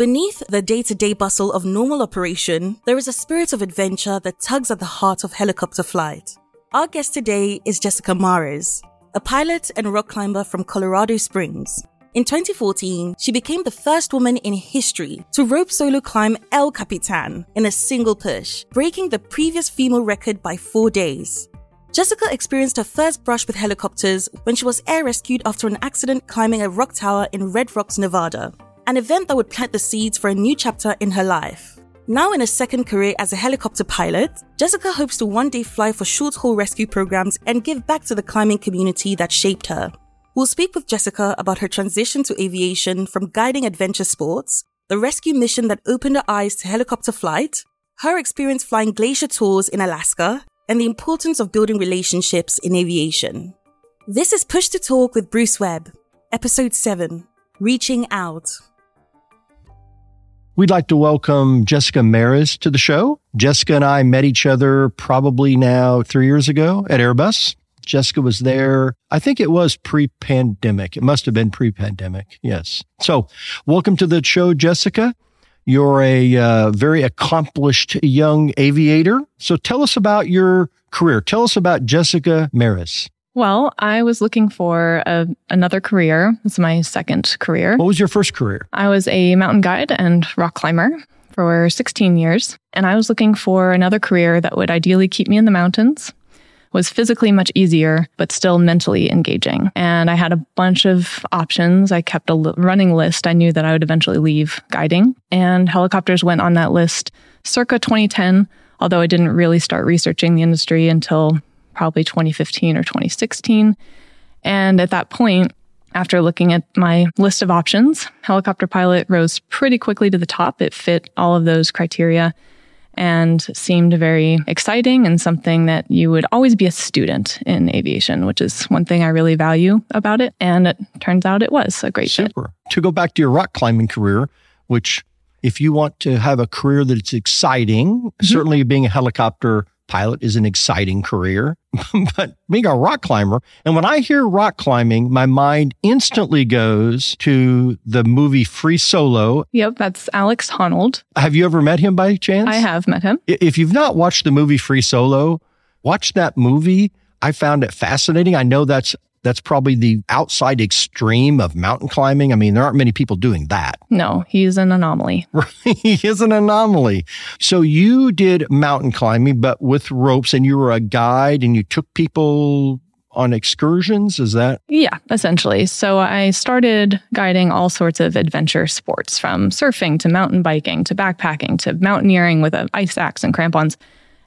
Beneath the day-to-day bustle of normal operation, there is a spirit of adventure that tugs at the heart of helicopter flight. Our guest today is Jessica Meiris, a pilot and rock climber from Colorado Springs. In 2014, she became the first woman in history to rope solo climb El Capitan in a single push, breaking the previous female record by 4 days. Jessica experienced her first brush with helicopters when she was air rescued after an accident climbing a rock tower in Red Rocks, Nevada, an event that would plant the seeds for a new chapter in her life. Now in her second career as a helicopter pilot, Jessica hopes to one day fly for short-haul rescue programs and give back to the climbing community that shaped her. We'll speak with Jessica about her transition to aviation from guiding adventure sports, the rescue mission that opened her eyes to helicopter flight, her experience flying glacier tours in Alaska, and the importance of building relationships in aviation. This is Push to Talk with Bruce Webb, Episode 7, Reaching Out. We'd like to welcome Jessica Meiris to the show. Jessica and I met each other probably now 3 years ago at Airbus. Jessica was there. I think it was pre-pandemic. It must have been pre-pandemic. Yes. So welcome to the show, Jessica. You're a very accomplished young aviator. So tell us about your career. Tell us about Jessica Meiris. Well, I was looking for another career. It's my second career. What was your first career? I was a mountain guide and rock climber for 16 years. And I was looking for another career that would ideally keep me in the mountains, was physically much easier, but still mentally engaging. And I had a bunch of options. I kept a running list. I knew that I would eventually leave guiding. And helicopters went on that list circa 2010, although I didn't really start researching the industry until probably 2015 or 2016. And at that point, after looking at my list of options, helicopter pilot rose pretty quickly to the top. It fit all of those criteria and seemed very exciting and something that you would always be a student in aviation, which is one thing I really value about it. And it turns out it was a great fit. Super. To go back to your rock climbing career, which if you want to have a career that's exciting, certainly being a helicopter pilot is an exciting career, but being a rock climber. And when I hear rock climbing, my mind instantly goes to the movie Free Solo. Yep, that's Alex Honnold. Have you ever met him by chance? I have met him. If you've not watched the movie Free Solo, watch that movie. I found it fascinating. I know that's probably the outside extreme of mountain climbing. I mean, there aren't many people doing that. No, he's an anomaly. He is an anomaly. So you did mountain climbing, but with ropes, and you were a guide and you took people on excursions, is that? Yeah, essentially. So I started guiding all sorts of adventure sports, from surfing to mountain biking to backpacking to mountaineering with an ice axe and crampons.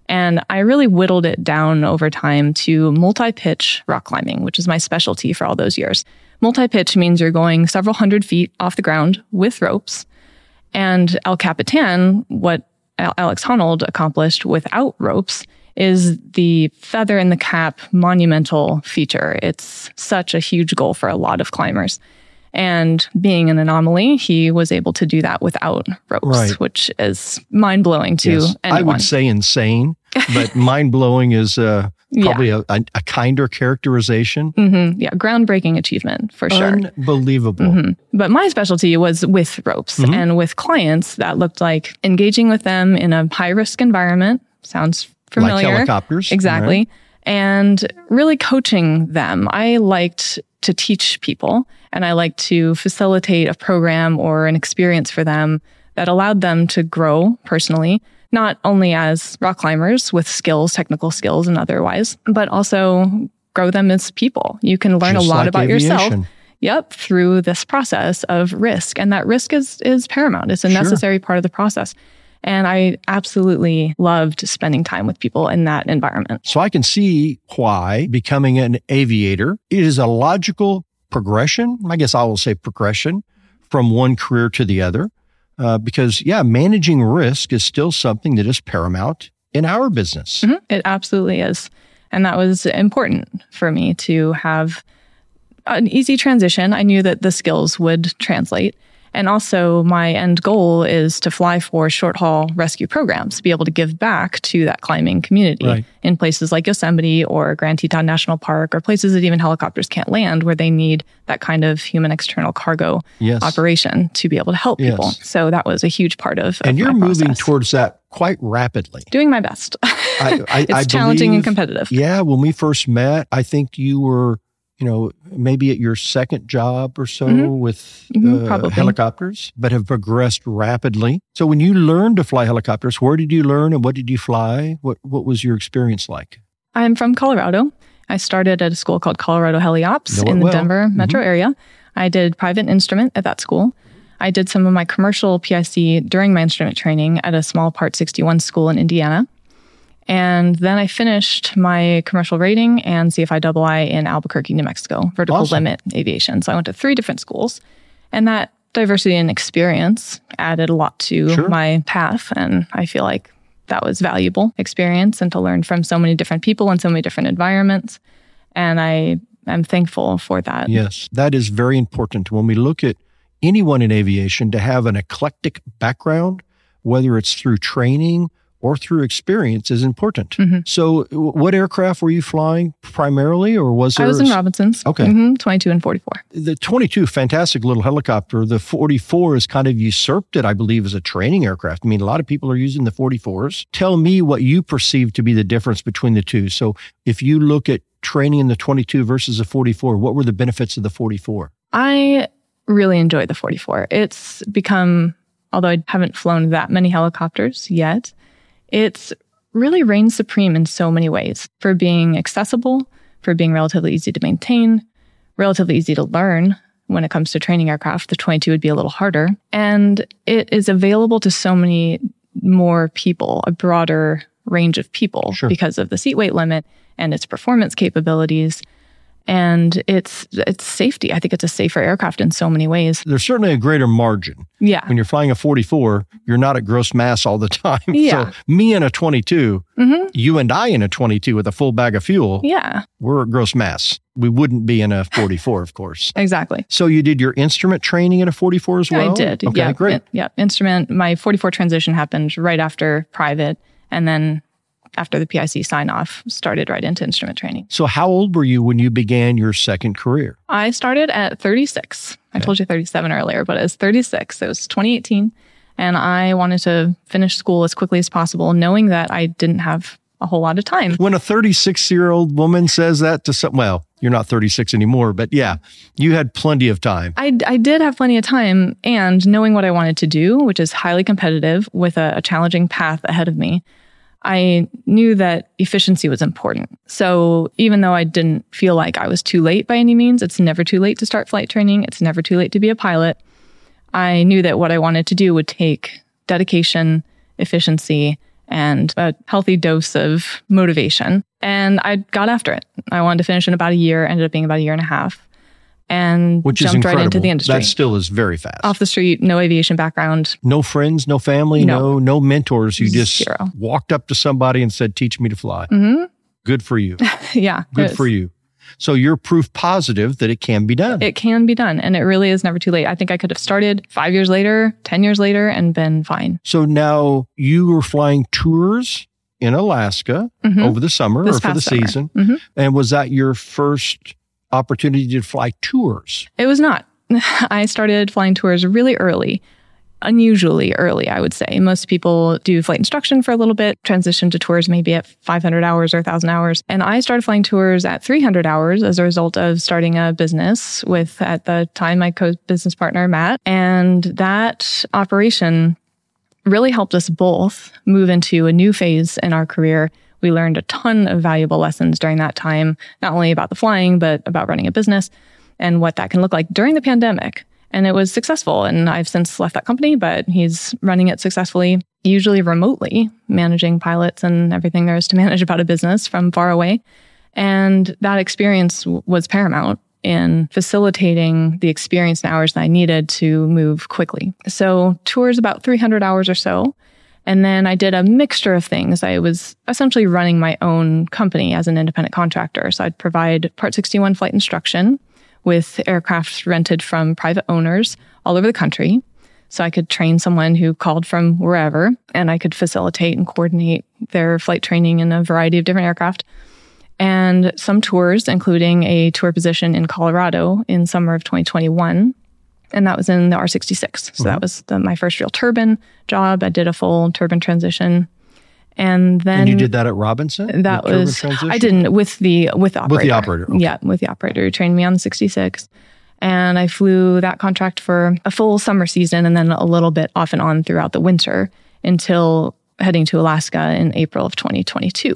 And I really whittled it down over time to multi-pitch rock climbing, which is my specialty for all those years. Multi-pitch means you're going several hundred feet off the ground with ropes. And El Capitan, what Alex Honnold accomplished without ropes, is the feather in the cap monumental feature. It's such a huge goal for a lot of climbers. And being an anomaly, he was able to do that without ropes, which is mind-blowing to anyone. I would say insane, but mind-blowing is probably a kinder characterization. Mm-hmm. Yeah, groundbreaking achievement for sure. Unbelievable. Mm-hmm. But my specialty was with ropes and with clients. That looked like engaging with them in a high-risk environment. Sounds familiar. Like helicopters. Exactly. Right. And really coaching them. I liked to teach people, and I like to facilitate a program or an experience for them that allowed them to grow personally, not only as rock climbers with skills, technical skills and otherwise, but also grow them as people. You can learn just a lot like about aviation. Yourself. Yep, through this process of risk. And that risk is paramount. It's a necessary part of the process. And I absolutely loved spending time with people in that environment. So I can see why becoming an aviator is a logical progression. I guess I will say progression from one career to the other, because managing risk is still something that is paramount in our business. Mm-hmm. It absolutely is. And that was important for me to have an easy transition. I knew that the skills would translate. And also my end goal is to fly for short haul rescue programs, to be able to give back to that climbing community in places like Yosemite or Grand Teton National Park, or places that even helicopters can't land, where they need that kind of human external cargo operation to be able to help people. So that was a huge part of my process. And you're moving towards that quite rapidly. Doing my best. It's challenging and competitive. Yeah. When we first met, I think you were, you know, maybe at your second job or so with helicopters, but have progressed rapidly. So when you learned to fly helicopters, where did you learn and what did you fly? What was your experience like? I'm from Colorado. I started at a school called Colorado HeliOps in the Denver metro area. I did private instrument at that school. I did some of my commercial PIC during my instrument training at a small Part 61 school in Indiana. And then I finished my commercial rating and CFI II in Albuquerque, New Mexico, vertical limit aviation. So I went to three different schools, and that diversity and experience added a lot to my path. And I feel like that was valuable experience, and to learn from so many different people in so many different environments. And I'm thankful for that. Yes, that is very important. When we look at anyone in aviation, to have an eclectic background, whether it's through training or through experience, is important. So what aircraft were you flying primarily, or was there? I was in Robinsons. Okay. 22 and 44. The 22, fantastic little helicopter. The 44 is kind of usurped it, I believe, as a training aircraft. I mean, a lot of people are using the 44s. Tell me what you perceive to be the difference between the two. So if you look at training in the 22 versus the 44, what were the benefits of the 44? I really enjoyed the 44. It's become, although I haven't flown that many helicopters yet, it's really reigned supreme in so many ways, for being accessible, for being relatively easy to maintain, relatively easy to learn. When it comes to training aircraft, the 22 would be a little harder. And it is available to so many more people, a broader range of people because of the seat weight limit and its performance capabilities. And it's safety. I think it's a safer aircraft in so many ways. There's certainly a greater margin. Yeah. When you're flying a 44, you're not at gross mass all the time. Yeah. So me in a 22, you and I in a 22 with a full bag of fuel, we're at gross mass. We wouldn't be in a 44, of course. Exactly. So you did your instrument training in a 44 as well? I did. Okay, great. Instrument. My 44 transition happened right after private, and then after the PIC sign-off, started right into instrument training. So how old were you when you began your second career? I started at 36. I told you 37 earlier, but it was 36. It was 2018, and I wanted to finish school as quickly as possible, knowing that I didn't have a whole lot of time. When a 36-year-old woman says that to someone, well, you're not 36 anymore, but yeah, you had plenty of time. I did have plenty of time, and knowing what I wanted to do, which is highly competitive with a challenging path ahead of me, I knew that efficiency was important. So even though I didn't feel like I was too late by any means, it's never too late to start flight training. It's never too late to be a pilot. I knew that what I wanted to do would take dedication, efficiency, and a healthy dose of motivation. And I got after it. I wanted to finish in about a year, ended up being about a year and a half. And which jumped right into the industry. That still is very fast. Off the street, no aviation background. No friends, no family, no mentors. You just walked up to somebody and said, teach me to fly. Good for you. Good for you. So you're proof positive that it can be done. It can be done. And it really is never too late. I think I could have started 5 years later, 10 years later, and been fine. So now you were flying tours in Alaska over the summer or for the season. And was that your first opportunity to fly tours? It was not. I started flying tours really early, unusually early, I would say. Most people do flight instruction for a little bit, transition to tours maybe at 500 hours or 1,000 hours. And I started flying tours at 300 hours as a result of starting a business with, at the time, my co-business partner, Matt. And that operation really helped us both move into a new phase in our career. We learned a ton of valuable lessons during that time, not only about the flying, but about running a business and what that can look like during the pandemic. And it was successful. And I've since left that company, but he's running it successfully, usually remotely, managing pilots and everything there is to manage about a business from far away. And that experience was paramount in facilitating the experience and hours that I needed to move quickly. So tours about 300 hours or so. And then I did a mixture of things. I was essentially running my own company as an independent contractor. So I'd provide Part 61 flight instruction, with aircraft rented from private owners all over the country. So I could train someone who called from wherever, and I could facilitate and coordinate their flight training in a variety of different aircraft. And some tours, including a tour position in Colorado in summer of 2021, and that was in the R66. So that was my first real turbine job. I did a full turbine transition. And then you did that at Robinson? That was, I didn't, with the operator. With the operator. Okay. Yeah, with the operator who trained me on the 66. And I flew that contract for a full summer season and then a little bit off and on throughout the winter until heading to Alaska in April of 2022,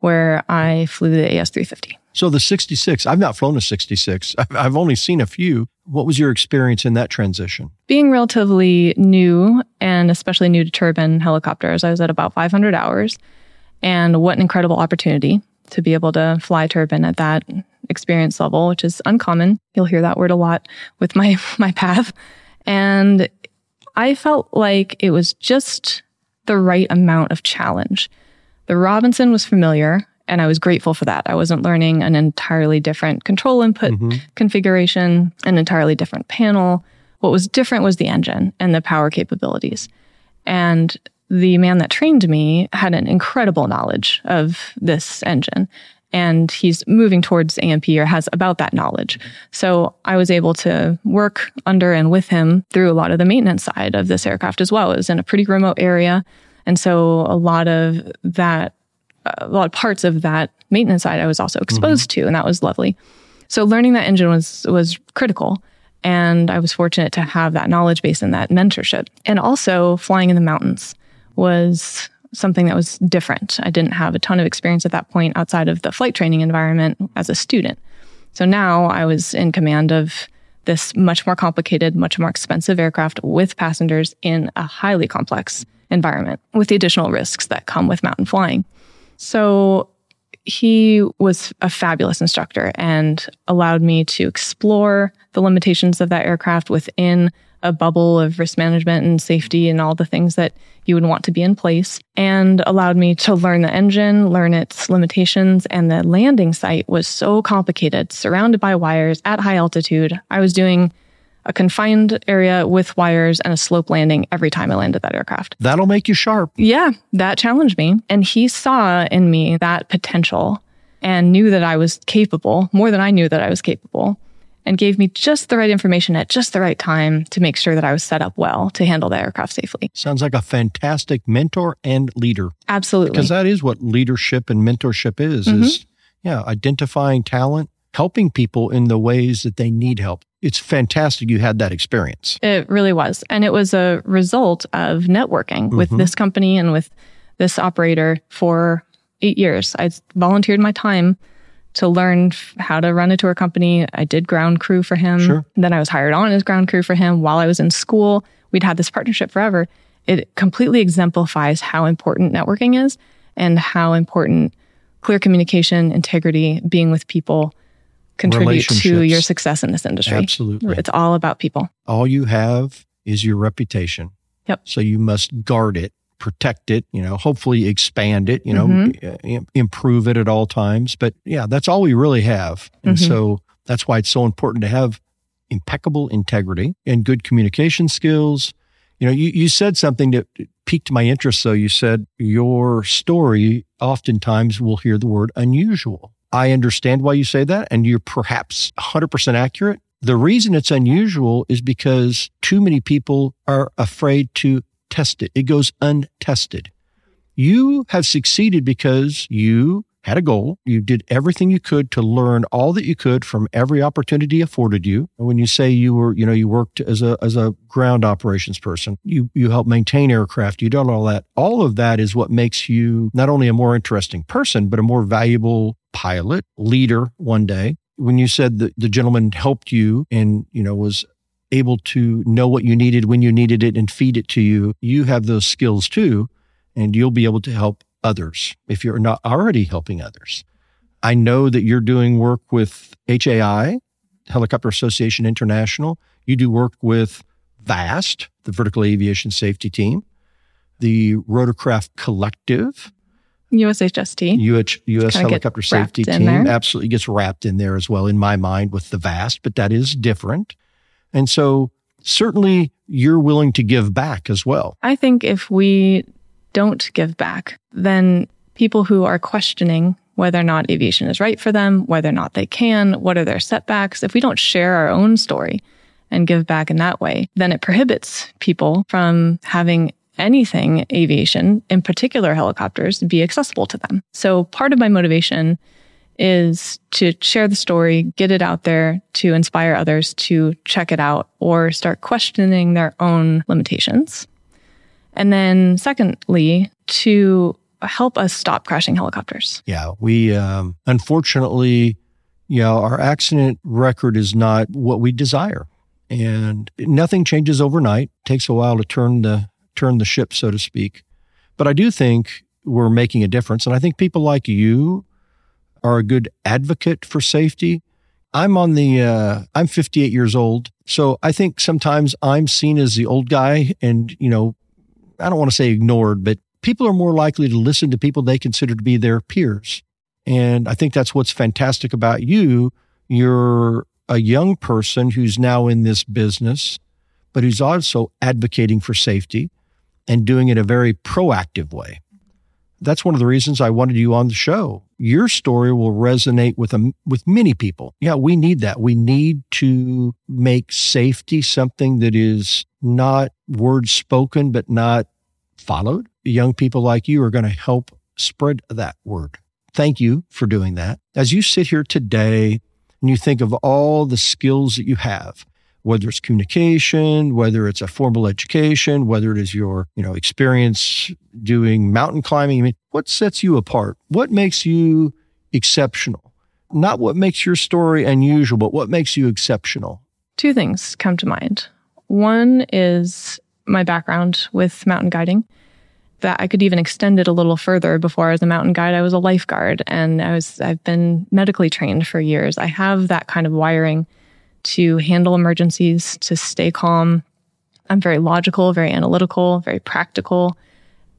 where I flew the AS-350. So the 66, I've not flown a 66. I've only seen a few. What was your experience in that transition? Being relatively new, and especially new to turbine helicopters, I was at about 500 hours. And what an incredible opportunity to be able to fly turbine at that experience level, which is uncommon. You'll hear that word a lot with my path. And I felt like it was just the right amount of challenge. The Robinson was familiar, and I was grateful for that. I wasn't learning an entirely different control input configuration, an entirely different panel. What was different was the engine and the power capabilities. And the man that trained me had an incredible knowledge of this engine. And he's moving towards AMP or has about that knowledge. So I was able to work under and with him through a lot of the maintenance side of this aircraft as well. It was in a pretty remote area. And so a lot of parts of that maintenance side I was also exposed to, and that was lovely. So learning that engine was critical, and I was fortunate to have that knowledge base and that mentorship. And also flying in the mountains was something that was different. I didn't have a ton of experience at that point outside of the flight training environment as a student. So now I was in command of this much more complicated, much more expensive aircraft with passengers in a highly complex environment with the additional risks that come with mountain flying. So he was a fabulous instructor and allowed me to explore the limitations of that aircraft within a bubble of risk management and safety and all the things that you would want to be in place, and allowed me to learn the engine, learn its limitations. And the landing site was so complicated, surrounded by wires at high altitude. I was doing a confined area with wires and a slope landing every time I landed that aircraft. That'll make you sharp. Yeah, that challenged me. And he saw in me that potential and knew that I was capable, more than I knew that I was capable, and gave me just the right information at just the right time to make sure that I was set up well to handle the aircraft safely. Sounds like a fantastic mentor and leader. Absolutely. Because that is what leadership and mentorship is identifying talent, helping people in the ways that they need help. It's fantastic you had that experience. It really was. And it was a result of networking with this company and with this operator for 8 years. I volunteered my time to learn how to run a tour company. I did ground crew for him. Sure. Then I was hired on as ground crew for him while I was in school. We'd had this partnership forever. It completely exemplifies how important networking is and how important clear communication, integrity, being with people contribute to your success in this industry. Absolutely. It's all about people. All you have is your reputation. Yep. So you must guard it, protect it, hopefully expand it, improve it at all times. But yeah, that's all we really have. And so that's why it's so important to have impeccable integrity and good communication skills. You said something that piqued my interest. So you said your story oftentimes will hear the word unusual. I understand why you say that, and you're perhaps 100% accurate. The reason it's unusual is because too many people are afraid to test it. It goes untested. You have succeeded because you had a goal. You did everything you could to learn all that you could from every opportunity afforded you. And when you say you were, you worked as a ground operations person, you helped maintain aircraft, you done all that. All of that is what makes you not only a more interesting person, but a more valuable pilot, leader one day. When you said that the gentleman helped you and, was able to know what you needed when you needed it and feed it to you, you have those skills too, and you'll be able to help others if you're not already helping others. I know that you're doing work with HAI, Helicopter Association International. You do work with VAST, the Vertical Aviation Safety Team, the Rotorcraft Collective, USHST. U.S. Helicopter Safety Team absolutely gets wrapped in there as well, in my mind, with the VAST, but that is different. And so certainly you're willing to give back as well. I think if we don't give back, then people who are questioning whether or not aviation is right for them, whether or not they can, what are their setbacks, if we don't share our own story and give back in that way, then it prohibits people from having anything aviation, in particular helicopters, be accessible to them. So part of my motivation is to share the story, get it out there to inspire others to check it out or start questioning their own limitations. And then secondly, to help us stop crashing helicopters. Yeah, we unfortunately, our accident record is not what we desire. And nothing changes overnight. It takes a while to turn the ship, so to speak. But I do think we're making a difference. And I think people like you are a good advocate for safety. I'm 58 years old. So I think sometimes I'm seen as the old guy and, I don't want to say ignored, but people are more likely to listen to people they consider to be their peers. And I think that's what's fantastic about you. You're a young person who's now in this business, but who's also advocating for safety and doing it in a very proactive way. That's one of the reasons I wanted you on the show. Your story will resonate with many people. Yeah, we need that. We need to make safety something that is not words spoken, but not followed. Young people like you are going to help spread that word. Thank you for doing that. As you sit here today and you think of all the skills that you have, whether it's communication, whether it's a formal education, whether it is your, experience doing mountain climbing. I mean, what sets you apart? What makes you exceptional? Not what makes your story unusual, but what makes you exceptional? Two things come to mind. One is my background with mountain guiding, that I could even extend it a little further. Before I was a mountain guide, I was a lifeguard, and I've been medically trained for years. I have that kind of wiring to handle emergencies, to stay calm. I'm very logical, very analytical, very practical.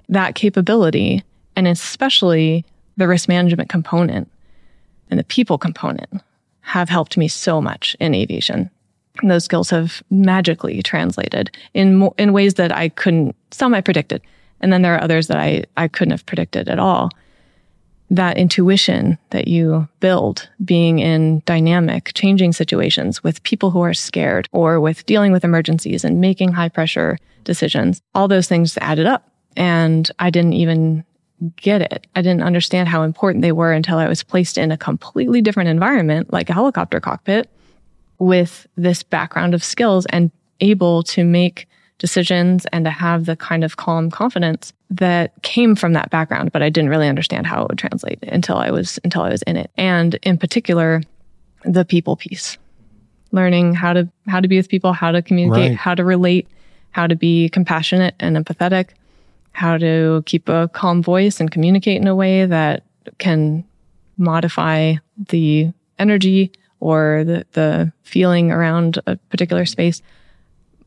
That capability, and especially the risk management component and the people component, have helped me so much in aviation. And those skills have magically translated in ways that I couldn't, some I predicted. And then there are others that I couldn't have predicted at all. That intuition that you build being in dynamic, changing situations with people who are scared or with dealing with emergencies and making high pressure decisions, all those things added up. And I didn't even get it. I didn't understand how important they were until I was placed in a completely different environment, like a helicopter cockpit, with this background of skills and able to make decisions and to have the kind of calm confidence that came from that background, but I didn't really understand how it would translate until I was in it. And in particular, the people piece, learning how to be with people, how to communicate, right, how to relate, how to be compassionate and empathetic, how to keep a calm voice and communicate in a way that can modify the energy or the feeling around a particular space.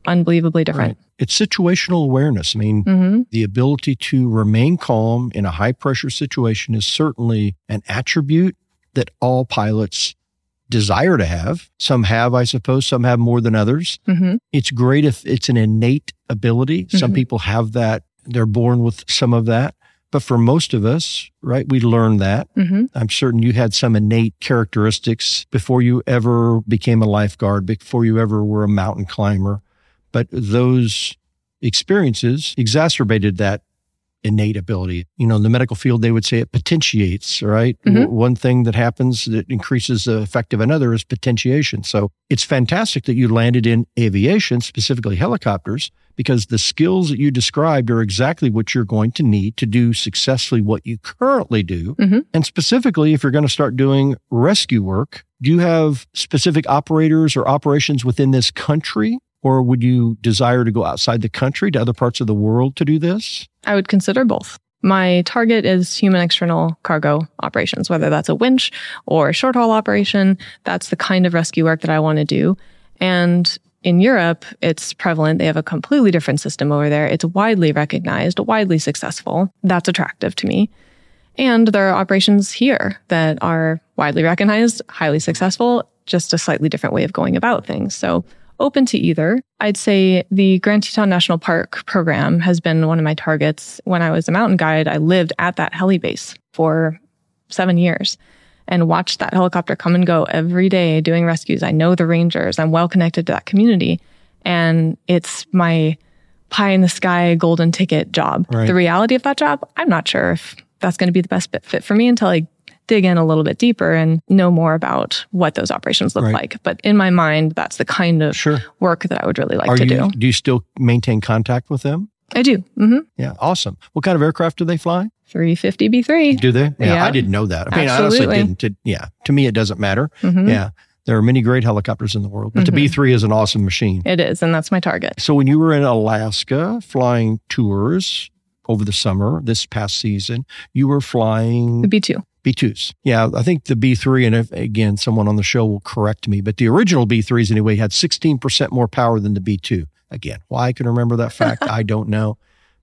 Unbelievably different. Right. It's situational awareness. I mean, the ability to remain calm in a high pressure situation is certainly an attribute that all pilots desire to have. Some have, I suppose, some have more than others. It's great if it's an innate ability. Some people have that. They're born with some of that. But for most of us, right, we learn that. I'm certain you had some innate characteristics before you ever became a lifeguard, before you ever were a mountain climber. But those experiences exacerbated that innate ability. In the medical field, they would say it potentiates, right? One thing that happens that increases the effect of another is potentiation. So it's fantastic that you landed in aviation, specifically helicopters, because the skills that you described are exactly what you're going to need to do successfully what you currently do. And specifically, if you're going to start doing rescue work, do you have specific operators or operations within this country? Or would you desire to go outside the country to other parts of the world to do this? I would consider both. My target is human external cargo operations, whether that's a winch or a short haul operation. That's the kind of rescue work that I want to do. And in Europe, it's prevalent. They have a completely different system over there. It's widely recognized, widely successful. That's attractive to me. And there are operations here that are widely recognized, highly successful, just a slightly different way of going about things. So open to either. I'd say the Grand Teton National Park program has been one of my targets. When I was a mountain guide, I lived at that heli base for 7 years and watched that helicopter come and go every day doing rescues. I know the rangers. I'm well connected to that community. And it's my pie in the sky golden ticket job. Right. The reality of that job, I'm not sure if that's going to be the best fit for me until I dig in a little bit deeper and know more about what those operations look like. But in my mind, that's the kind of work that I would really like to do. Do you still maintain contact with them? I do. Mm-hmm. Yeah. Awesome. What kind of aircraft do they fly? 350 B3. Do they? Yeah. I didn't know that. I mean, I honestly didn't. To me, it doesn't matter. Mm-hmm. Yeah. There are many great helicopters in the world, but the B3 is an awesome machine. It is. And that's my target. So when you were in Alaska flying tours over the summer, this past season, you were flying the B2. B2s. Yeah, I think the B3, and if, again, someone on the show will correct me, but the original B3s anyway had 16% more power than the B2. Again, why I can remember that fact, I don't know.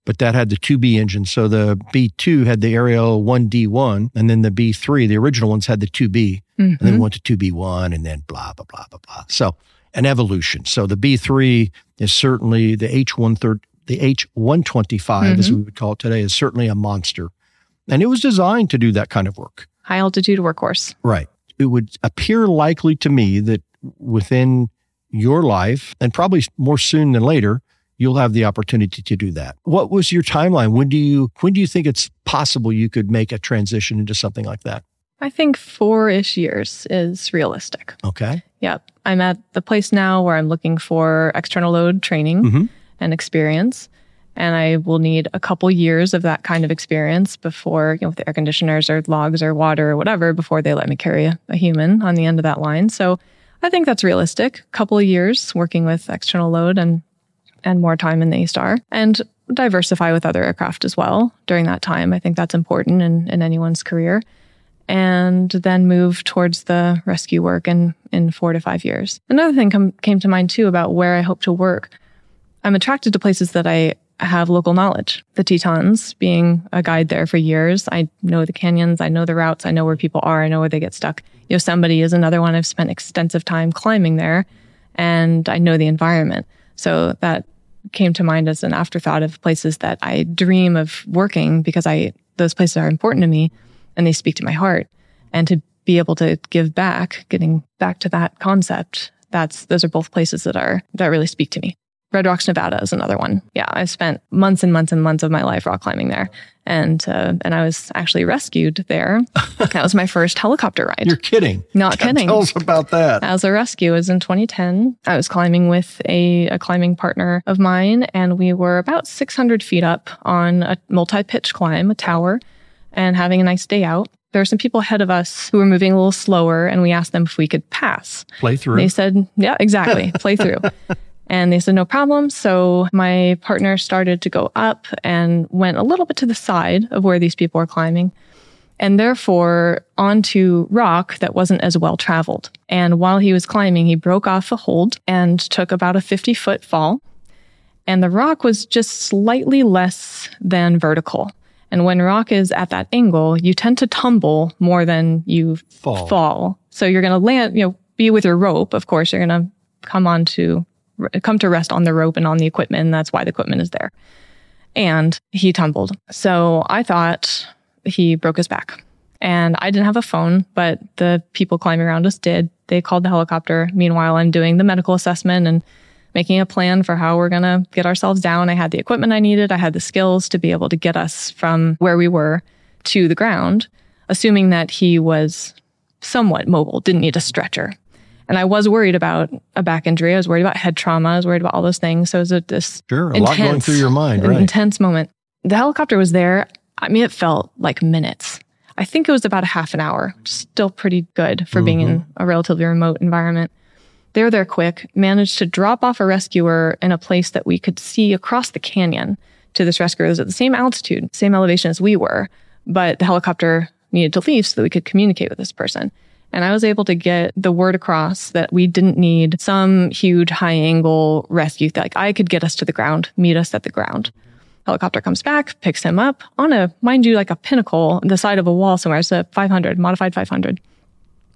But that had the 2B engine. So the B2 had the Ariel 1D1, and then the B3, the original ones had the 2B, and then went to 2B1, and then blah, blah, blah, blah, blah. So an evolution. So the B3 is certainly the H130, the H125, as we would call it today, is certainly a monster. And it was designed to do that kind of work. High altitude workhorse. Right. It would appear likely to me that within your life, and probably more soon than later, you'll have the opportunity to do that. What was your timeline? When do you think it's possible you could make a transition into something like that? I think 4-ish years is realistic. Okay. Yeah. I'm at the place now where I'm looking for external load training and experience. And I will need a couple years of that kind of experience before, with the air conditioners or logs or water or whatever, before they let me carry a human on the end of that line. So I think that's realistic. A couple of years working with external load and more time in the A-star, and diversify with other aircraft as well during that time. I think that's important in anyone's career. And then move towards the rescue work in 4 to 5 years. Another thing came to mind too about where I hope to work. I'm attracted to places that I have local knowledge. The Tetons, being a guide there for years, I know the canyons, I know the routes, I know where people are, I know where they get stuck. Yosemite is another one. I've spent extensive time climbing there, and I know the environment. So that came to mind as an afterthought of places that I dream of working, because those places are important to me and they speak to my heart. And to be able to give back, getting back to that concept, those are both places that really speak to me. Red Rocks, Nevada is another one. Yeah, I've spent months and months and months of my life rock climbing there. And I was actually rescued there. That was my first helicopter ride. You're kidding. Not kidding. Tell us about that. As a rescue, it was in 2010. I was climbing with a climbing partner of mine, and we were about 600 feet up on a multi-pitch climb, a tower, and having a nice day out. There were some people ahead of us who were moving a little slower, and we asked them if we could pass. Play through. They said, yeah, exactly. Play through. And they said, no problem. So my partner started to go up and went a little bit to the side of where these people were climbing, and therefore onto rock that wasn't as well traveled. And while he was climbing, he broke off a hold and took about a 50-foot fall. And the rock was just slightly less than vertical. And when rock is at that angle, you tend to tumble more than you fall. So you're going to land, be with your rope. Of course, you're going to come to rest on the rope and on the equipment. And that's why the equipment is there. And he tumbled. So I thought he broke his back. And I didn't have a phone, but the people climbing around us did. They called the helicopter. Meanwhile, I'm doing the medical assessment and making a plan for how we're going to get ourselves down. I had the equipment I needed. I had the skills to be able to get us from where we were to the ground, assuming that he was somewhat mobile, didn't need a stretcher. And I was worried about a back injury. I was worried about head trauma. I was worried about all those things. So it was a lot going through your mind, right? Intense moment. The helicopter was there. I mean, it felt like minutes. I think it was about a half an hour. Still pretty good for being in a relatively remote environment. They were there quick, managed to drop off a rescuer in a place that we could see across the canyon to this rescuer. It was at the same altitude, same elevation as we were, but the helicopter needed to leave so that we could communicate with this person. And I was able to get the word across that we didn't need some huge high angle rescue. Like I could get us to the ground, meet us at the ground. Helicopter comes back, picks him up on a, mind you, like a pinnacle on the side of a wall somewhere. It's a 500, modified 500.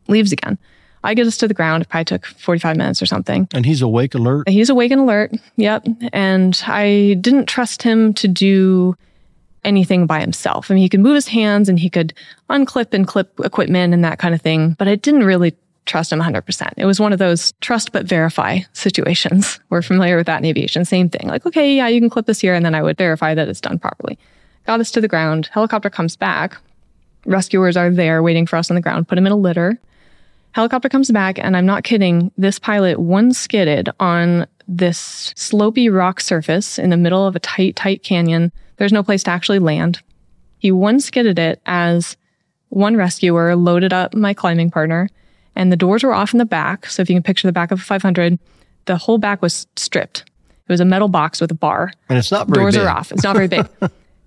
Leaves again. I get us to the ground. It probably took 45 minutes or something. And he's awake alert? He's awake and alert. Yep. And I didn't trust him to do anything by himself. I mean, he could move his hands and he could unclip and clip equipment and that kind of thing. But I didn't really trust him 100%. It was one of those trust but verify situations. We're familiar with that in aviation. Same thing. Like, okay, yeah, you can clip this here. And then I would verify that it's done properly. Got us to the ground. Helicopter comes back. Rescuers are there waiting for us on the ground. Put him in a litter. Helicopter comes back, and I'm not kidding, this pilot one-skidded on this slopey rock surface in the middle of a tight, tight canyon. There's no place to actually land. He one-skidded it as one rescuer loaded up my climbing partner, and the doors were off in the back. So if you can picture the back of a 500, the whole back was stripped. It was a metal box with a bar. And it's not very big. Doors are off. It's not very big.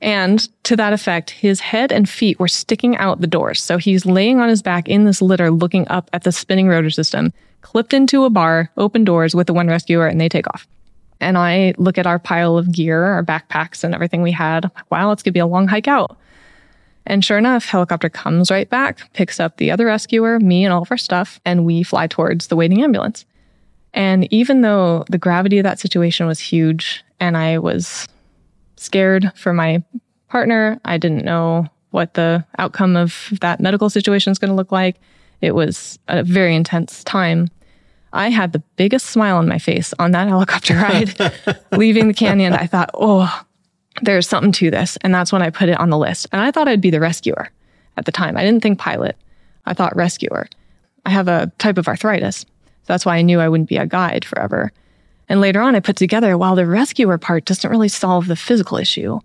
And to that effect, his head and feet were sticking out the doors. So he's laying on his back in this litter, looking up at the spinning rotor system, clipped into a bar, open doors with the one rescuer, and they take off. And I look at our pile of gear, our backpacks and everything we had. I'm like, wow, it's going to be a long hike out. And sure enough, helicopter comes right back, picks up the other rescuer, me and all of our stuff, and we fly towards the waiting ambulance. And even though the gravity of that situation was huge and I was scared for my partner. I didn't know what the outcome of that medical situation is going to look like. It was a very intense time. I had the biggest smile on my face on that helicopter ride. Leaving the canyon, I thought, oh, there's something to this. And that's when I put it on the list. And I thought I'd be the rescuer at the time. I didn't think pilot. I thought rescuer. I have a type of arthritis. So that's why I knew I wouldn't be a guide forever. And later on, I put together, well, the rescuer part doesn't really solve the physical issue.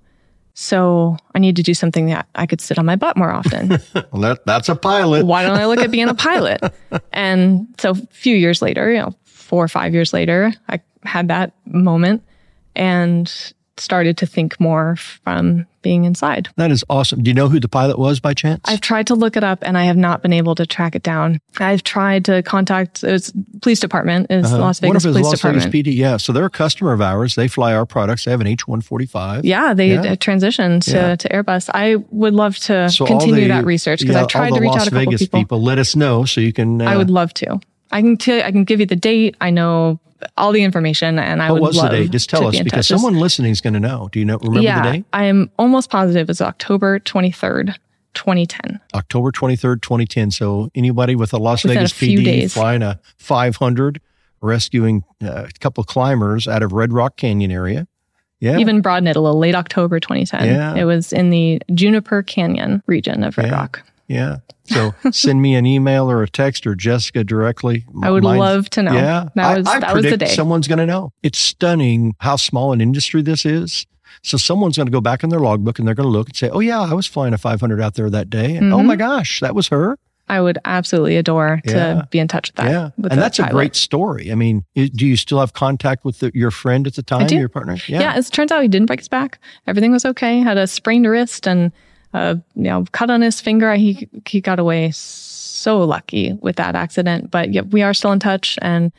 So I need to do something that I could sit on my butt more often. That's a pilot. Why don't I look at being a pilot? And so a few years later, 4 or 5 years later, I had that moment and started to think more from being inside. That is awesome. Do you know who the pilot was by chance? I've tried to look it up and I have not been able to track it down. I've tried to contact the police department, is Las Vegas Police Department. Las Vegas PD, yeah. So they're a customer of ours. They fly our products. They have an H145. Yeah, they transitioned to Airbus. I would love to continue that research because I've tried to reach out to a couple people. Let us know so you can... I would love to. I can give you the date. I know all the information, and I would love to be in touch. What was the date? Just tell us, because someone listening is going to know. Do you know? Remember the date? I am almost positive it's October 23rd, 2010. October 23rd, 2010. So anybody with a Las Vegas PD flying a 500, rescuing a couple of climbers out of Red Rock Canyon area. Yeah. Even broaden it a little. Late October 2010. Yeah. It was in the Juniper Canyon region of Red Rock. Yeah. So send me an email or a text or Jessica directly. I would love to know. Yeah. That was the day. Someone's going to know. It's stunning how small an industry this is. So someone's going to go back in their logbook and they're going to look and say, oh, yeah, I was flying a 500 out there that day. And oh, my gosh, that was her. I would absolutely adore to be in touch with that. Yeah. And that's a great story. I mean, do you still have contact with your friend at the time, your partner? Yeah. It turns out he didn't break his back. Everything was okay. Had a sprained wrist and cut on his finger. He got away so lucky with that accident, but we are still in touch, and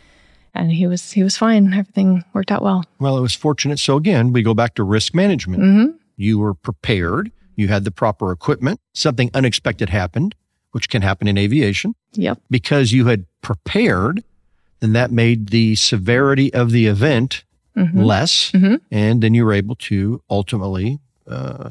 he was fine. Everything worked out well. Well, it was fortunate. So again, we go back to risk management. Mm-hmm. You were prepared. You had the proper equipment. Something unexpected happened, which can happen in aviation. Yep. Because you had prepared, then that made the severity of the event less, and then you were able to ultimately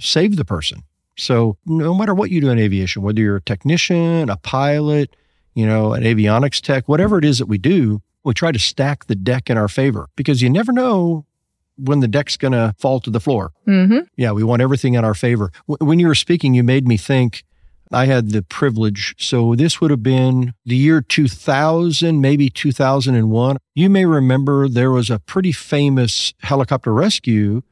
save the person. So no matter what you do in aviation, whether you're a technician, a pilot, an avionics tech, whatever it is that we do, we try to stack the deck in our favor because you never know when the deck's going to fall to the floor. Mm-hmm. Yeah, we want everything in our favor. When you were speaking, you made me think I had the privilege. So this would have been the year 2000, maybe 2001. You may remember there was a pretty famous helicopter rescue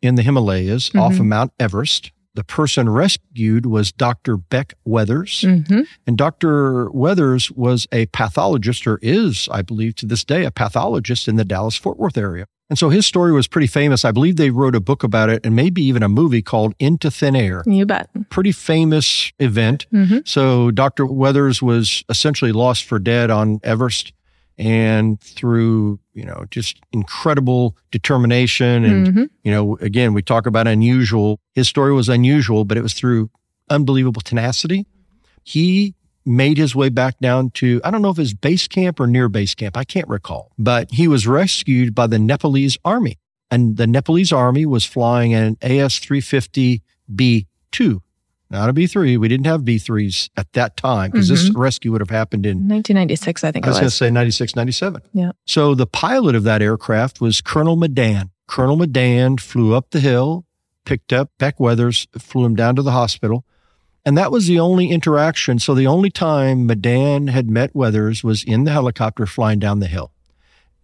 in the Himalayas off of Mount Everest. The person rescued was Dr. Beck Weathers. Mm-hmm. And Dr. Weathers was a pathologist, or is, I believe, to this day, a pathologist in the Dallas-Fort Worth area. And so his story was pretty famous. I believe they wrote a book about it and maybe even a movie called Into Thin Air. You bet. Pretty famous event. Mm-hmm. So Dr. Weathers was essentially lost for dead on Everest. and through, you know, just incredible determination. And, you know, again, we talk about unusual. His story was unusual, but it was through unbelievable tenacity. He made his way back down to, I don't know if it's base camp or near base camp. I can't recall, but he was rescued by the Nepalese army. And the Nepalese army was flying an AS-350B-2, not a B3. We didn't have B3s at that time because this rescue would have happened in 1996, I think it was. I was going to say 96, 97. Yeah. So the pilot of that aircraft was Colonel Medan. Colonel Medan flew up the hill, picked up Beck Weathers, flew him down to the hospital. And that was the only interaction. So the only time Medan had met Weathers was in the helicopter flying down the hill.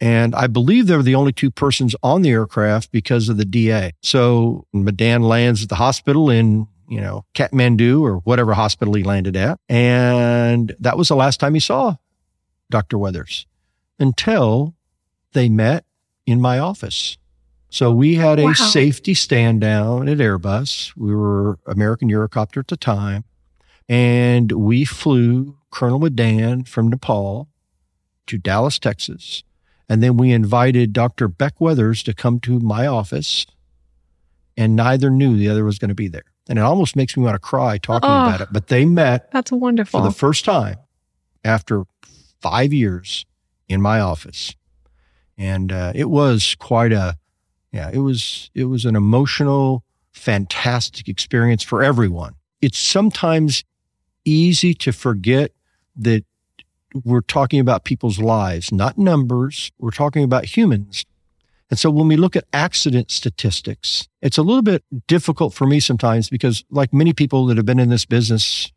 And I believe they were the only two persons on the aircraft because of the DA. So Medan lands at the hospital in, you know, Kathmandu or whatever hospital he landed at. And that was the last time he saw Dr. Weathers until they met in my office. So we had a safety stand down at Airbus. We were American Eurocopter at the time. And we flew Colonel Medan from Nepal to Dallas, Texas. And then we invited Dr. Beck Weathers to come to my office, and neither knew the other was going to be there. And it almost makes me want to cry talking about it. But they met for the first time after 5 years in my office. And it was quite a, it was an emotional, fantastic experience for everyone. It's sometimes easy to forget that we're talking about people's lives, not numbers. We're talking about humans. And so when we look at accident statistics, it's a little bit difficult for me sometimes because, like many people that have been in this business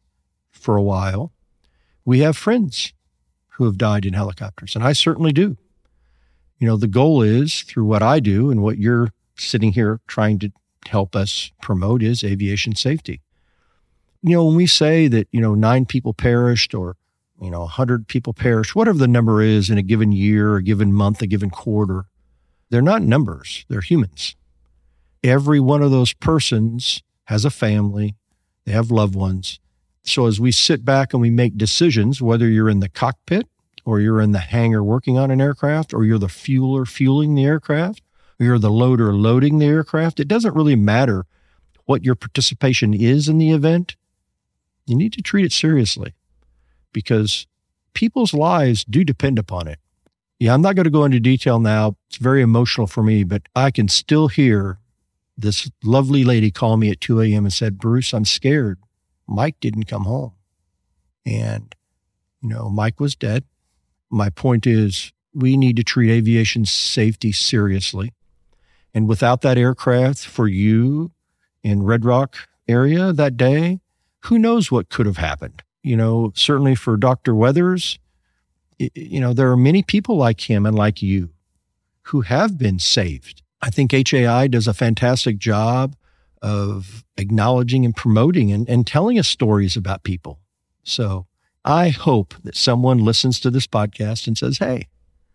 for a while, we have friends who have died in helicopters. And I certainly do. You know, the goal is, through what I do and what you're sitting here trying to help us promote, is aviation safety. You know, when we say that, you know, 9 people perished or, you know, 100 people perished, whatever the number is in a given year, a given month, a given quarter, they're not numbers, they're humans. Every one of those persons has a family, they have loved ones. So as we sit back and we make decisions, whether you're in the cockpit or you're in the hangar working on an aircraft or you're the fueler fueling the aircraft or you're the loader loading the aircraft, it doesn't really matter what your participation is in the event. You need to treat it seriously, because people's lives do depend upon it. Yeah, I'm not going to go into detail now. It's very emotional for me, but I can still hear this lovely lady call me at 2 a.m. and said, "Bruce, I'm scared. Mike didn't come home." And, you know, Mike was dead. My point is, we need to treat aviation safety seriously. And without that aircraft for you in Red Rock area that day, who knows what could have happened? You know, certainly for Dr. Weathers, you know, there are many people like him and like you who have been saved. I think HAI does a fantastic job of acknowledging and promoting and telling us stories about people. So I hope that someone listens to this podcast and says, "Hey,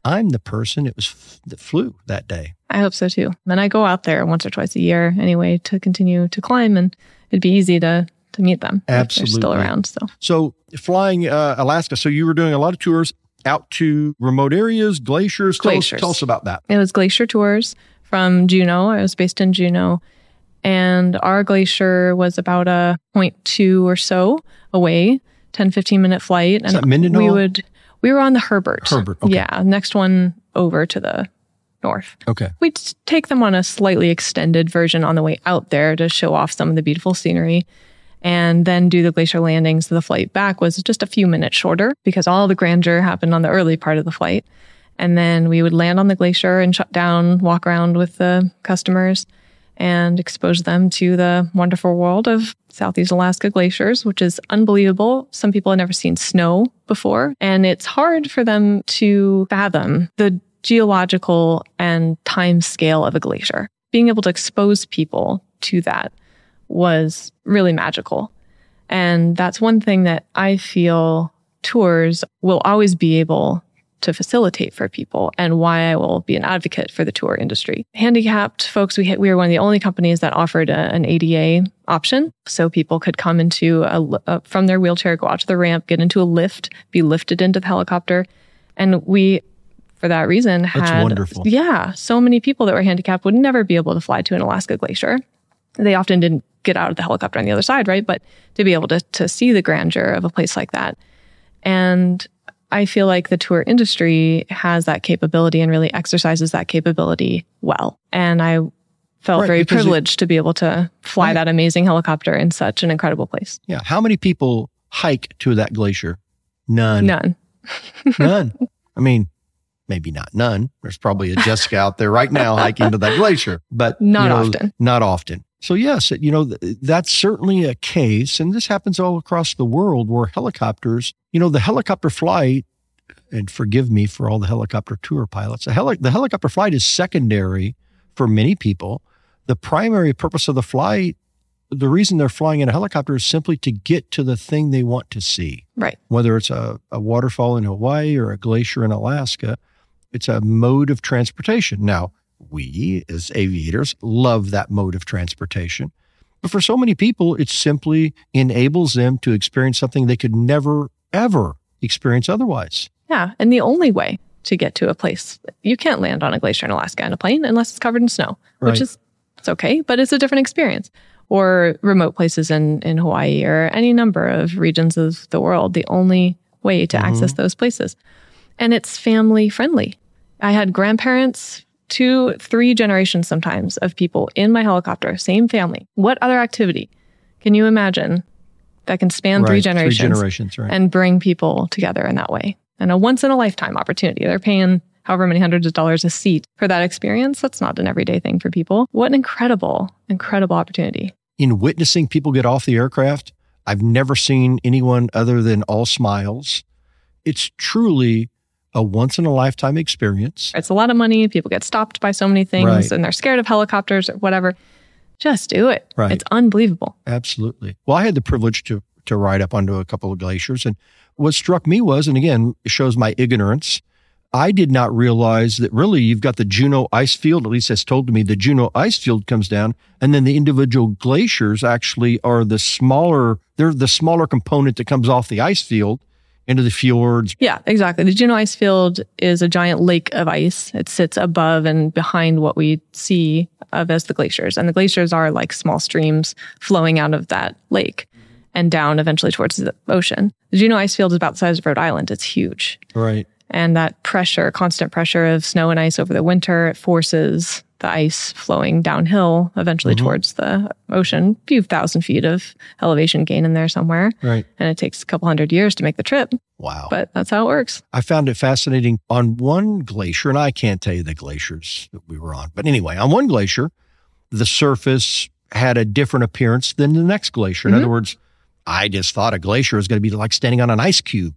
I'm the person that flew that day." I hope so too. And I go out there once or twice a year anyway to continue to climb, and it'd be easy to meet them. Absolutely. They're still around. So flying Alaska. So you were doing a lot of tours out to remote areas, glaciers. Tell us about that. It was glacier tours from Juneau. I was based in Juneau. And our glacier was about a 0.2 or so away, 10, 15-minute flight. Is that Mindanao? We were on the Herbert. Herbert, okay. Yeah, next one over to the north. Okay. We'd take them on a slightly extended version on the way out there to show off some of the beautiful scenery, and then do the glacier landings. So the flight back was just a few minutes shorter because all the grandeur happened on the early part of the flight. And then we would land on the glacier and shut down, walk around with the customers and expose them to the wonderful world of Southeast Alaska glaciers, which is unbelievable. Some people have never seen snow before, and it's hard for them to fathom the geological and time scale of a glacier. Being able to expose people to that was really magical. And that's one thing that I feel tours will always be able to facilitate for people, and why I will be an advocate for the tour industry. Handicapped folks, we were one of the only companies that offered an ADA option. So people could come into from their wheelchair, go out to the ramp, get into a lift, be lifted into the helicopter, And we, for that reason, had so many people that were handicapped would never be able to fly to an Alaska glacier. They often didn't get out of the helicopter on the other side, right? But to be able to see the grandeur of a place like that. And I feel like the tour industry has that capability and really exercises that capability well. And I felt very privileged to be able to fly that amazing helicopter in such an incredible place. Yeah. How many people hike to that glacier? None. None. I mean, maybe not none. There's probably a Jessica out there right now hiking to that glacier, but not often. So yes, that's certainly a case. And this happens all across the world where helicopters, the helicopter flight, and forgive me for all the helicopter tour pilots, the helicopter flight is secondary for many people. The primary purpose of the flight, the reason they're flying in a helicopter is simply to get to the thing they want to see. Right. Whether it's a waterfall in Hawaii or a glacier in Alaska, it's a mode of transportation. Now, we as aviators love that mode of transportation. But for so many people, it simply enables them to experience something they could never, ever experience otherwise. Yeah. And the only way to get to a place, you can't land on a glacier in Alaska in a plane unless it's covered in snow, which is it's okay, but it's a different experience. Or remote places in Hawaii or any number of regions of the world, the only way to access those places. And it's family friendly. I had grandparents, 2-3 generations sometimes of people in my helicopter, same family. What other activity can you imagine that can span three generations, and bring people together in that way? And a once in a lifetime opportunity. They're paying however many hundreds of dollars a seat for that experience. That's not an everyday thing for people. What an incredible, incredible opportunity. In witnessing people get off the aircraft, I've never seen anyone other than all smiles. It's truly a once-in-a-lifetime experience. It's a lot of money. People get stopped by so many things, and they're scared of helicopters or whatever. Just do it. Right. It's unbelievable. Absolutely. Well, I had the privilege to ride up onto a couple of glaciers, and what struck me was, and again, it shows my ignorance, I did not realize that really you've got the Juneau Ice Field, at least that's told to me, the Juneau Ice Field comes down, and then the individual glaciers actually are the smaller component that comes off the ice field into the fjords. Yeah, exactly. The Juneau Ice Field is a giant lake of ice. It sits above and behind what we see of as the glaciers. And the glaciers are like small streams flowing out of that lake and down eventually towards the ocean. The Juneau Ice Field is about the size of Rhode Island. It's huge. Right. And that pressure, constant pressure of snow and ice over the winter, it forces the ice flowing downhill eventually towards the ocean. A few thousand feet of elevation gain in there somewhere. Right. And it takes a couple hundred years to make the trip. Wow. But that's how it works. I found it fascinating. On one glacier, and I can't tell you the glaciers that we were on, but anyway, on one glacier, the surface had a different appearance than the next glacier. In other words, I just thought a glacier was going to be like standing on an ice cube,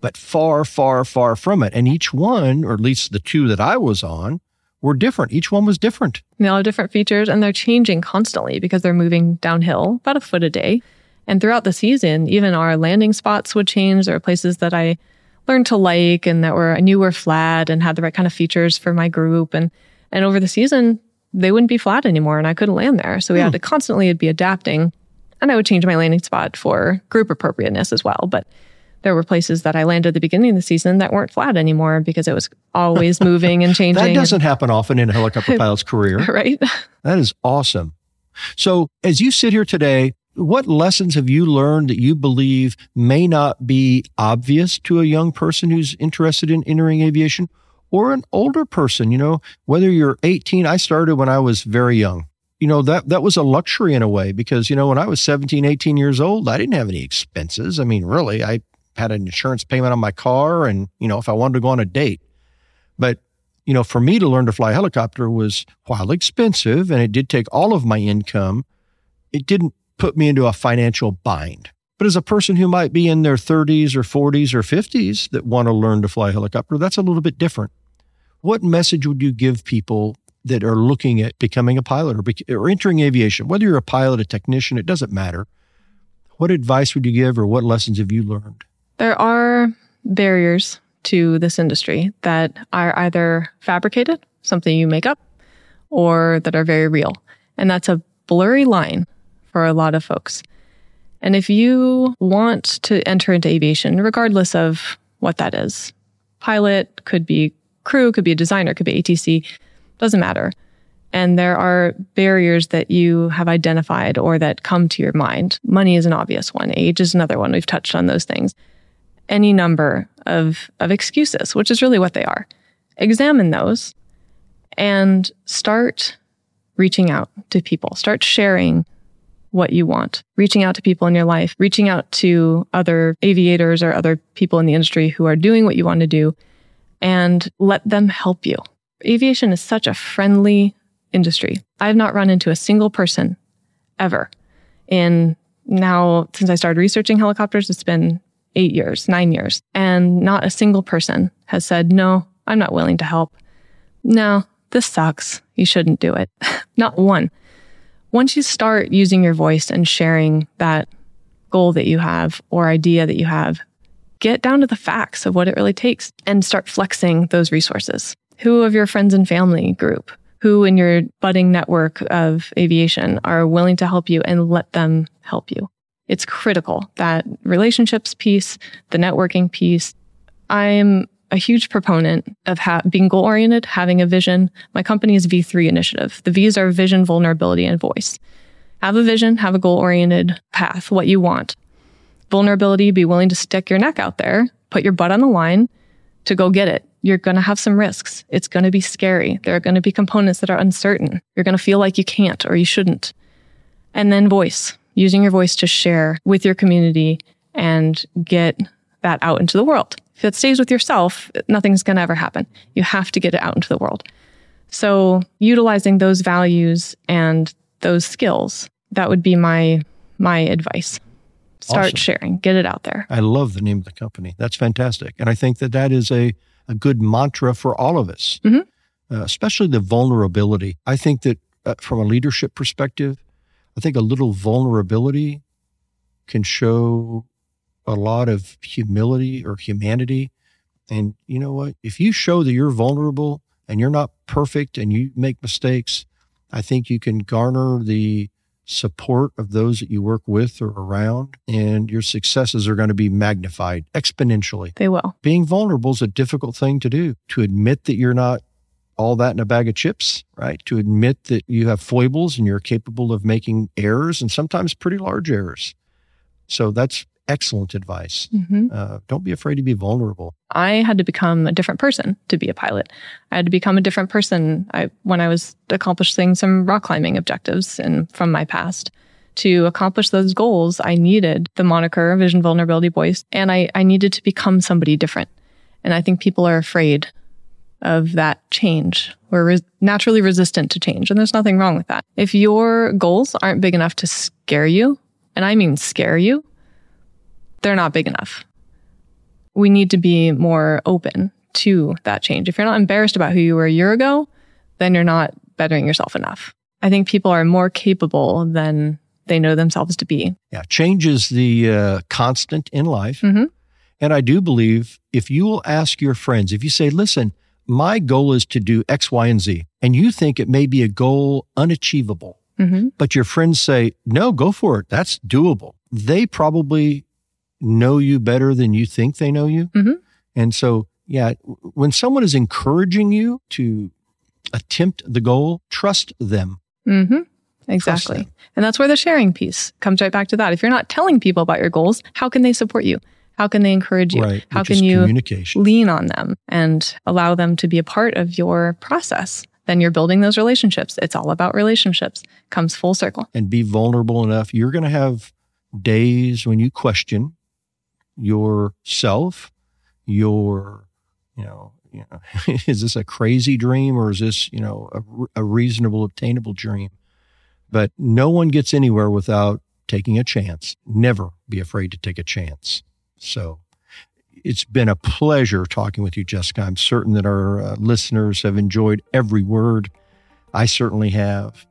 but far, far, far from it. And each one, or at least the two that I was on, were different. Each one was different. They all have different features, and they're changing constantly because they're moving downhill about a foot a day. And throughout the season, even our landing spots would change. There were places that I learned to like and that were I knew were flat and had the right kind of features for my group. And over the season, they wouldn't be flat anymore, and I couldn't land there. So we had to constantly be adapting. And I would change my landing spot for group appropriateness as well. But there were places that I landed at the beginning of the season that weren't flat anymore because it was always moving and changing. That doesn't happen often in a helicopter pilot's career. Right. That is awesome. So as you sit here today, what lessons have you learned that you believe may not be obvious to a young person who's interested in entering aviation or an older person? Whether you're 18, I started when I was very young. That was a luxury in a way because, when I was 17, 18 years old, I didn't have any expenses. I mean, really, I had an insurance payment on my car and, if I wanted to go on a date. But, for me to learn to fly a helicopter was, while expensive, and it did take all of my income, it didn't put me into a financial bind. But as a person who might be in their 30s or 40s or 50s that want to learn to fly a helicopter, that's a little bit different. What message would you give people that are looking at becoming a pilot or entering aviation? Whether you're a pilot, a technician, it doesn't matter. What advice would you give or what lessons have you learned? There are barriers to this industry that are either fabricated, something you make up, or that are very real. And that's a blurry line for a lot of folks. And if you want to enter into aviation, regardless of what that is, pilot, could be crew, could be a designer, could be ATC, doesn't matter. And there are barriers that you have identified or that come to your mind. Money is an obvious one. Age is another one. We've touched on those things. Any number of excuses, which is really what they are. Examine those and start reaching out to people. Start sharing what you want. Reaching out to people in your life. Reaching out to other aviators or other people in the industry who are doing what you want to do. And let them help you. Aviation is such a friendly industry. I've not run into a single person ever. Now, since I started researching helicopters, it's been 9 years. And not a single person has said, no, I'm not willing to help. No, this sucks. You shouldn't do it. Not one. Once you start using your voice and sharing that goal that you have or idea that you have, get down to the facts of what it really takes and start flexing those resources. Who of your friends and family group, who in your budding network of aviation are willing to help you, and let them help you. It's critical, that relationships piece, the networking piece. I'm a huge proponent of being goal-oriented, having a vision. My company is V3 Initiative. The V's are vision, vulnerability, and voice. Have a vision, have a goal-oriented path, what you want. Vulnerability, be willing to stick your neck out there, put your butt on the line to go get it. You're going to have some risks. It's going to be scary. There are going to be components that are uncertain. You're going to feel like you can't or you shouldn't. And then voice, using your voice to share with your community and get that out into the world. If it stays with yourself, nothing's going to ever happen. You have to get it out into the world. So utilizing those values and those skills, that would be my advice. Start awesome. Sharing. Get it out there. I love the name of the company. That's fantastic. And I think that is a good mantra for all of us, especially the vulnerability. I think that from a leadership perspective, I think a little vulnerability can show a lot of humility or humanity. And you know what? If you show that you're vulnerable and you're not perfect and you make mistakes, I think you can garner the support of those that you work with or around, and your successes are going to be magnified exponentially. They will. Being vulnerable is a difficult thing to do. To admit that you're not all that in a bag of chips, right? To admit that you have foibles and you're capable of making errors, and sometimes pretty large errors. So that's excellent advice. Mm-hmm. Don't be afraid to be vulnerable. I had to become a different person to be a pilot. I had to become a different person when I was accomplishing some rock climbing objectives and from my past. To accomplish those goals, I needed the moniker vision, vulnerability, voice, and I needed to become somebody different. And I think people are afraid of that change. We're naturally resistant to change, and there's nothing wrong with that. If your goals aren't big enough to scare you, and I mean scare you, they're not big enough. We need to be more open to that change. If you're not embarrassed about who you were a year ago, then you're not bettering yourself enough. I think people are more capable than they know themselves to be. Yeah, change is the constant in life. Mm-hmm. And I do believe if you will ask your friends, if you say, listen, my goal is to do X, Y, and Z, and you think it may be a goal unachievable, but your friends say, no, go for it. That's doable. They probably know you better than you think they know you. Mm-hmm. And so, yeah, when someone is encouraging you to attempt the goal, trust them. Mm-hmm. Exactly. Trust them. And that's where the sharing piece comes right back to that. If you're not telling people about your goals, how can they support you? How can they encourage you? Right, how can you lean on them and allow them to be a part of your process? Then you're building those relationships. It's all about relationships. Comes full circle. And be vulnerable enough. You're going to have days when you question yourself, you know, is this a crazy dream or is this, you know, a reasonable, obtainable dream? But no one gets anywhere without taking a chance. Never be afraid to take a chance. So it's been a pleasure talking with you, Jessica. I'm certain that our listeners have enjoyed every word. I certainly have.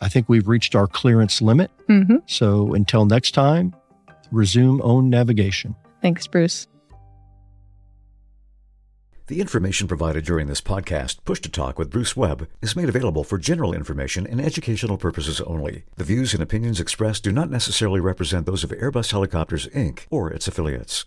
I think we've reached our clearance limit. Mm-hmm. So until next time, resume own navigation. Thanks, Bruce. The information provided during this podcast, Push to Talk with Bruce Webb, is made available for general information and educational purposes only. The views and opinions expressed do not necessarily represent those of Airbus Helicopters, Inc. or its affiliates.